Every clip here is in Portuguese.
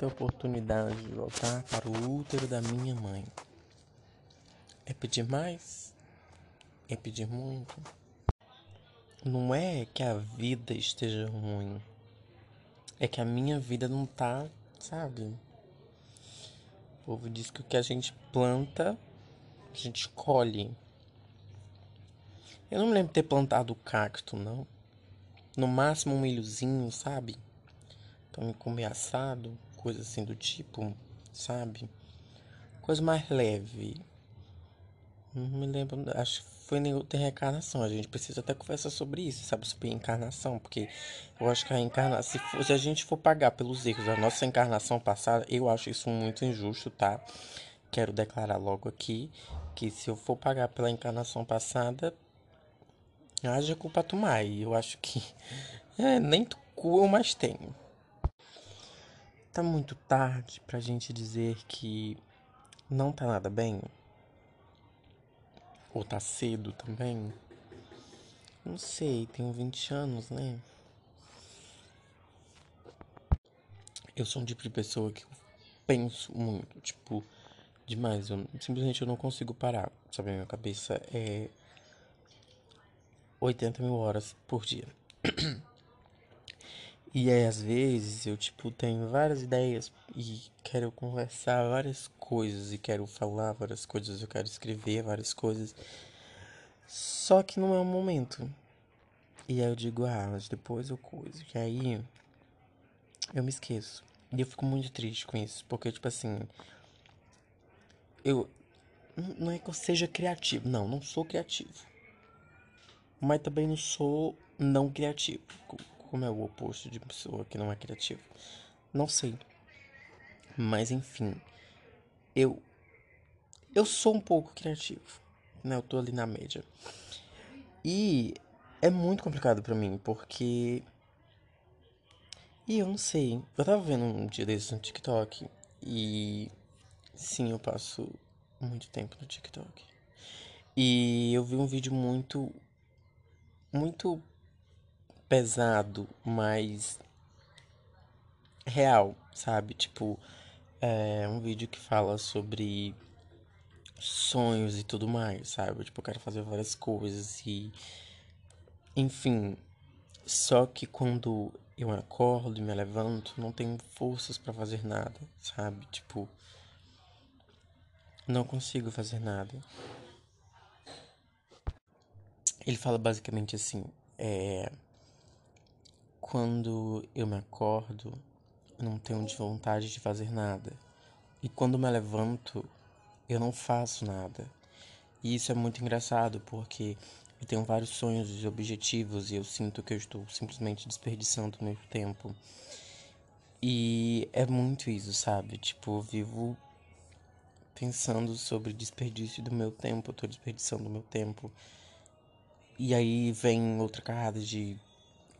esta oportunidade de voltar para o útero da minha mãe. É pedir mais? É pedir muito? Não é que a vida esteja ruim. É que a minha vida não tá, sabe? O povo diz que o que a gente planta, a gente colhe. Eu não me lembro de ter plantado cacto, não. No máximo um milhozinho, sabe? Pra me comer assado, coisa assim do tipo, sabe? Coisa mais leve. Não me lembro, acho que foi nem outra reencarnação. A gente precisa até conversar sobre isso, sabe? Sobre reencarnação, porque eu acho que a reencarnação... Se a gente for pagar pelos erros da nossa encarnação passada, eu acho isso muito injusto, tá? Quero declarar logo aqui que se eu for pagar pela encarnação passada... haja culpa tomar, e eu acho que nem tu cu eu mais tenho. Tá muito tarde pra gente dizer que não tá nada bem? Ou tá cedo também? Não sei, tenho 20 anos, né? Eu sou um tipo de pessoa que eu penso muito, tipo, demais. Simplesmente eu não consigo parar, sabe? Minha cabeça é... 80 mil horas por dia. E aí, às vezes, eu, tipo, tenho várias ideias e quero conversar várias coisas e quero falar várias coisas, eu quero escrever várias coisas. Só que não é o momento. E aí eu digo, mas depois eu coiso. E aí, eu me esqueço. E eu fico muito triste com isso, porque, tipo assim, eu... não é que eu seja criativo. Não sou criativo. Mas também não sou não criativo. Como é o oposto de pessoa que não é criativa? Não sei. Mas, enfim. Eu sou um pouco criativo, né? Eu tô ali na média. E é muito complicado pra mim, porque... e eu não sei. Eu tava vendo um dia desses no TikTok. E... sim, eu passo muito tempo no TikTok. E eu vi um vídeo muito pesado, mas real, sabe? Tipo, é um vídeo que fala sobre sonhos e tudo mais, sabe? Tipo, eu quero fazer várias coisas e... enfim, só que quando eu acordo e me levanto, não tenho forças pra fazer nada, sabe? Tipo, não consigo fazer nada. Ele fala basicamente assim, quando eu me acordo, eu não tenho vontade de fazer nada. E quando me levanto, eu não faço nada. E isso é muito engraçado, porque eu tenho vários sonhos e objetivos e eu sinto que eu estou simplesmente desperdiçando o meu tempo. E é muito isso, sabe? Tipo, eu vivo pensando sobre desperdício do meu tempo, eu tô desperdiçando o meu tempo. E aí vem outra carrada de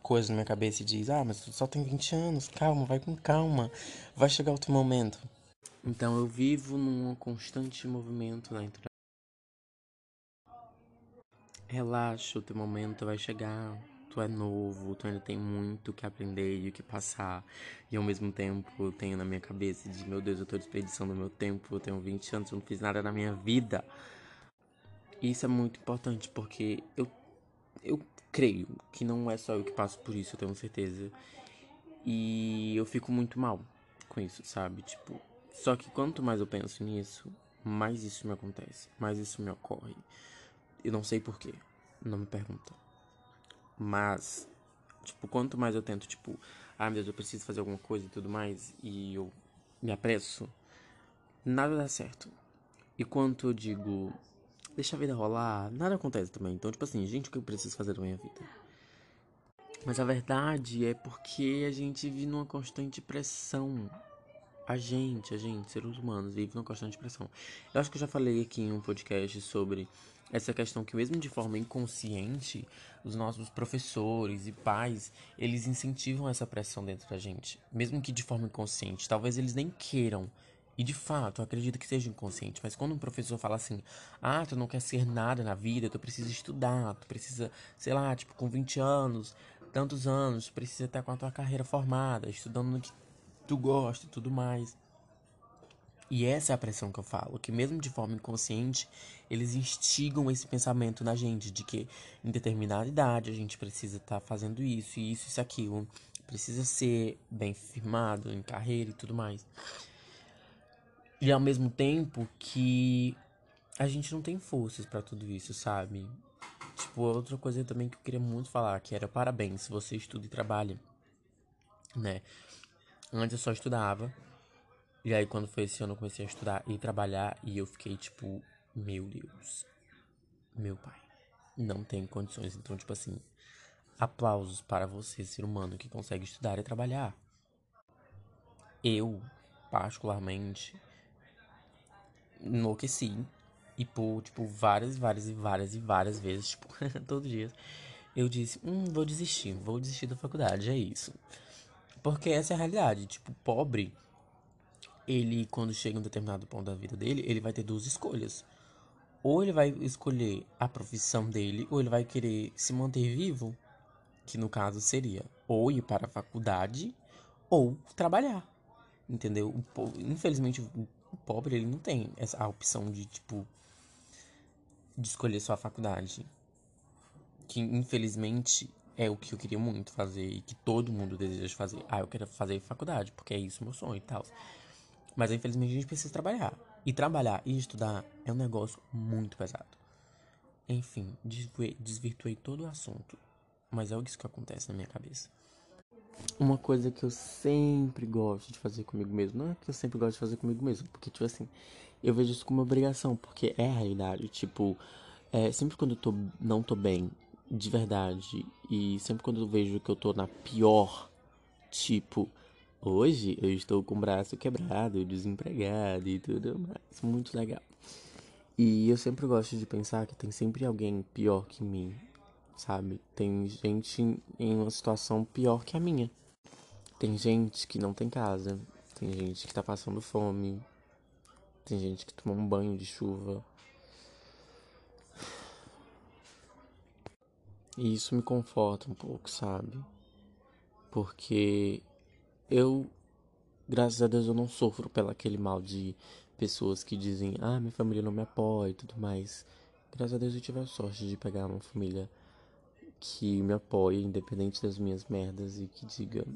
coisas na minha cabeça e diz, mas tu só tem 20 anos, calma, vai com calma, vai chegar outro momento. Então eu vivo num constante movimento na entrada. Relaxa, o teu momento vai chegar, tu é novo, tu ainda tem muito o que aprender e o que passar. E ao mesmo tempo eu tenho na minha cabeça, diz, meu Deus, eu tô desperdiçando o meu tempo, eu tenho 20 anos, eu não fiz nada na minha vida. E isso é muito importante, porque eu creio que não é só eu que passo por isso, eu tenho certeza. E eu fico muito mal com isso, sabe? Tipo, só que quanto mais eu penso nisso, mais isso me acontece, mais isso me ocorre. Eu não sei porquê, não me pergunta. Mas, tipo, quanto mais eu tento, tipo, meu Deus, eu preciso fazer alguma coisa e tudo mais, e eu me apresso, nada dá certo. E quanto eu digo... deixa a vida rolar, nada acontece também. Então, tipo assim, gente, o que eu preciso fazer na minha vida? Mas a verdade é porque a gente vive numa constante pressão. A gente, seres humanos, vive numa constante pressão. Eu acho que eu já falei aqui em um podcast sobre essa questão que mesmo de forma inconsciente, os nossos professores e pais, eles incentivam essa pressão dentro da gente. Mesmo que de forma inconsciente, talvez eles nem queiram. E de fato, eu acredito que seja inconsciente, mas quando um professor fala assim, tu não quer ser nada na vida, tu precisa estudar, tu precisa, sei lá, tipo, com 20 anos, tantos anos, tu precisa estar com a tua carreira formada, estudando no que tu gosta e tudo mais. E essa é a pressão que eu falo, que mesmo de forma inconsciente, eles instigam esse pensamento na gente, de que em determinada idade a gente precisa estar fazendo isso, e isso, isso, aquilo. Precisa ser bem firmado em carreira e tudo mais. E ao mesmo tempo que a gente não tem forças pra tudo isso, sabe? Tipo, outra coisa também que eu queria muito falar, que era parabéns, se você estuda e trabalha, né? Antes eu só estudava. E aí, quando foi esse ano, eu comecei a estudar e trabalhar, e eu fiquei, tipo, meu Deus, meu pai, não tem condições. Então, tipo assim, aplausos para você, ser humano, que consegue estudar e trabalhar. Eu, particularmente, enlouqueci, e por, tipo, várias vezes, tipo, todo dia, eu disse, vou desistir da faculdade, é isso. Porque essa é a realidade, tipo, pobre... Ele, quando chega em um determinado ponto da vida dele, ele vai ter duas escolhas. Ou ele vai escolher a profissão dele, ou ele vai querer se manter vivo, que no caso seria ou ir para a faculdade, ou trabalhar, entendeu? Infelizmente, o pobre, ele não tem a opção de, tipo, de escolher só a faculdade. Que, infelizmente, é o que eu queria muito fazer e que todo mundo deseja fazer. Ah, eu quero fazer faculdade, porque é isso meu sonho e tal. Mas, infelizmente, a gente precisa trabalhar. E trabalhar e estudar é um negócio muito pesado. Enfim, desvirtuei todo o assunto. Mas é isso que acontece na minha cabeça. Uma coisa que eu sempre gosto de fazer comigo mesmo. Não é que eu sempre gosto de fazer comigo mesmo. Porque, tipo assim, eu vejo isso como obrigação. Porque é a realidade. Tipo, sempre quando eu não tô bem, de verdade. E sempre quando eu vejo que eu tô na pior, tipo... Hoje eu estou com o braço quebrado, desempregado e tudo mais, muito legal. E eu sempre gosto de pensar que tem sempre alguém pior que mim, sabe? Tem gente em uma situação pior que a minha. Tem gente que não tem casa, tem gente que tá passando fome, tem gente que toma um banho de chuva. E isso me conforta um pouco, sabe? Porque... eu, graças a Deus, eu não sofro pelo aquele mal de pessoas que dizem, ah, minha família não me apoia e tudo mais. Graças a Deus eu tive a sorte de pegar uma família que me apoia, independente das minhas merdas, e que diga,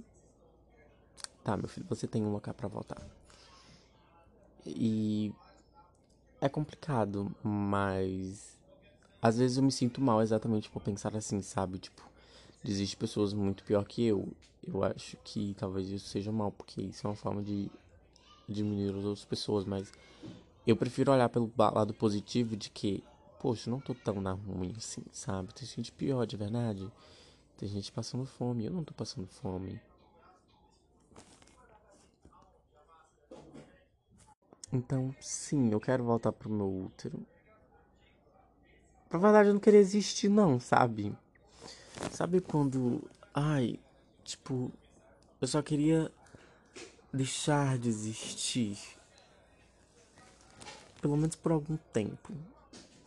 tá, meu filho, você tem um lugar pra voltar. E é complicado, mas às vezes eu me sinto mal exatamente por pensar assim, sabe, tipo, existem pessoas muito pior que eu. Eu acho que talvez isso seja mal, porque isso é uma forma de diminuir as outras pessoas. Mas eu prefiro olhar pelo lado positivo de que, poxa, não tô tão na ruim assim, sabe? Tem gente pior, de verdade. Tem gente passando fome. Eu não tô passando fome. Então, sim, eu quero voltar pro meu útero. Na verdade, eu não queria existir, não, sabe? Sabe quando, ai, tipo, eu só queria deixar de existir, pelo menos por algum tempo,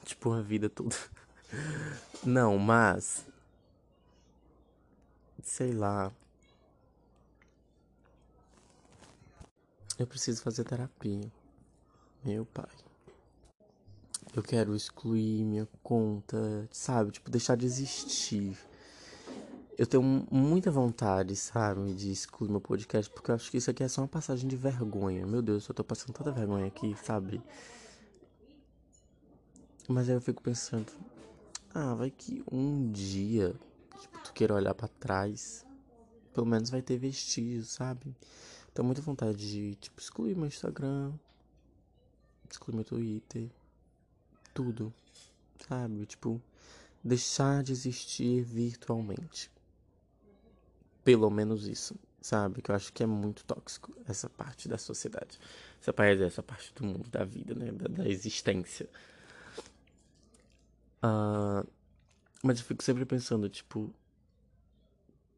tipo, a vida toda, não, mas, sei lá, eu preciso fazer terapia, meu pai. Eu quero excluir minha conta, sabe, tipo, deixar de existir. Eu tenho muita vontade, sabe, de excluir meu podcast, porque eu acho que isso aqui é só uma passagem de vergonha. Meu Deus, eu tô passando toda vergonha aqui, sabe? Mas aí eu fico pensando, ah, vai que um dia, tipo, tu queira olhar pra trás, pelo menos vai ter vestígio, sabe? Tenho muita vontade de, tipo, excluir meu Instagram, excluir meu Twitter, tudo, sabe? Tipo, deixar de existir virtualmente. Pelo menos isso, sabe? Que eu acho que é muito tóxico, essa parte da sociedade. Essa parte do mundo, da vida, né? Da existência. Mas eu fico sempre pensando, tipo...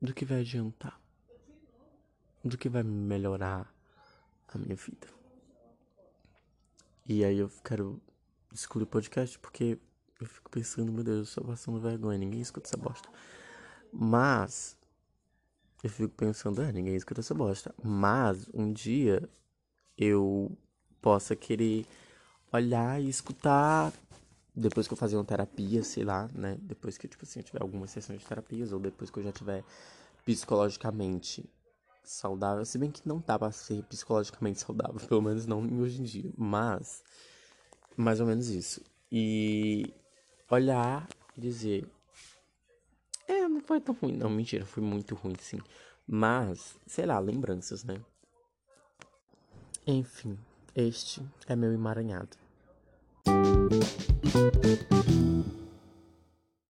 do que vai adiantar? Do que vai melhorar a minha vida? E aí eu quero excluir o podcast porque eu fico pensando, meu Deus, eu sou passando vergonha. Ninguém escuta essa bosta. Mas... eu fico pensando, ninguém escuta essa bosta. Mas um dia eu possa querer olhar e escutar, depois que eu fazer uma terapia, sei lá, né? Depois que, tipo assim, eu tiver algumas sessões de terapias, ou depois que eu já tiver psicologicamente saudável. Se bem que não dá pra ser psicologicamente saudável, pelo menos não hoje em dia. Mas, mais ou menos isso. E olhar e dizer... não foi tão ruim. Não, mentira, foi muito ruim, sim. Mas, sei lá, lembranças, né? Enfim, este é meu emaranhado.